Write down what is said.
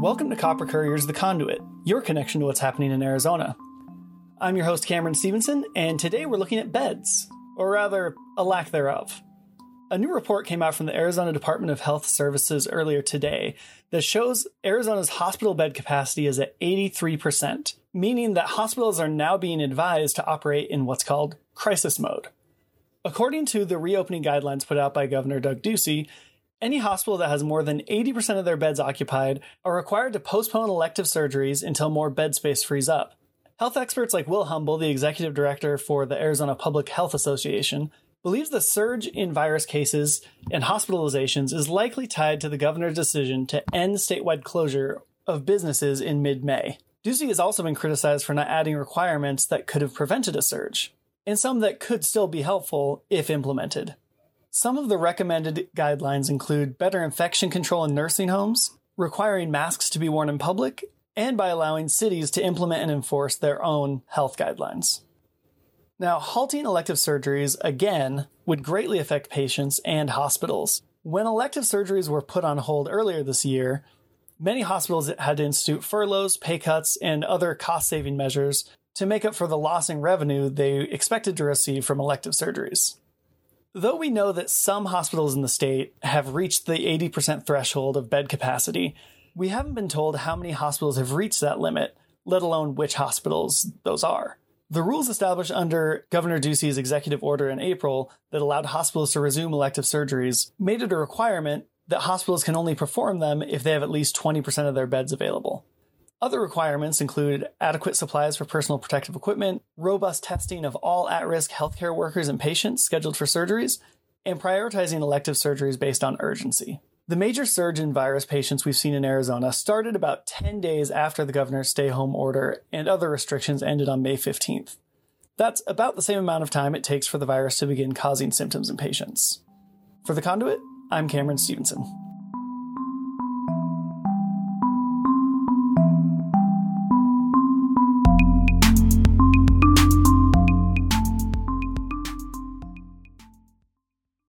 Welcome to Copper Courier's The Conduit, your connection to what's happening in Arizona. I'm your host, Cameron Stevenson, and today we're looking at beds, or rather, a lack thereof. A new report came out from the Arizona Department of Health Services earlier today that shows Arizona's hospital bed capacity is at 83%, meaning that hospitals are now being advised to operate in what's called crisis mode. According to the reopening guidelines put out by Governor Doug Ducey, any hospital that has more than 80% of their beds occupied are required to postpone elective surgeries until more bed space frees up. Health experts like Will Humble, the executive director for the Arizona Public Health Association, believes the surge in virus cases and hospitalizations is likely tied to the governor's decision to end statewide closure of businesses in mid-May. Ducey has also been criticized for not adding requirements that could have prevented a surge, and some that could still be helpful if implemented. Some of the recommended guidelines include better infection control in nursing homes, requiring masks to be worn in public, and by allowing cities to implement and enforce their own health guidelines. Now, halting elective surgeries, again, would greatly affect patients and hospitals. When elective surgeries were put on hold earlier this year, many hospitals had to institute furloughs, pay cuts, and other cost-saving measures to make up for the loss in revenue they expected to receive from elective surgeries. Though we know that some hospitals in the state have reached the 80% threshold of bed capacity, we haven't been told how many hospitals have reached that limit, let alone which hospitals those are. The rules established under Governor Ducey's executive order in April that allowed hospitals to resume elective surgeries made it a requirement that hospitals can only perform them if they have at least 20% of their beds available. Other requirements include adequate supplies for personal protective equipment, robust testing of all at-risk healthcare workers and patients scheduled for surgeries, and prioritizing elective surgeries based on urgency. The major surge in virus patients we've seen in Arizona started about 10 days after the governor's stay-home order and other restrictions ended on May 15th. That's about the same amount of time it takes for the virus to begin causing symptoms in patients. For The Conduit, I'm Cameron Stevenson.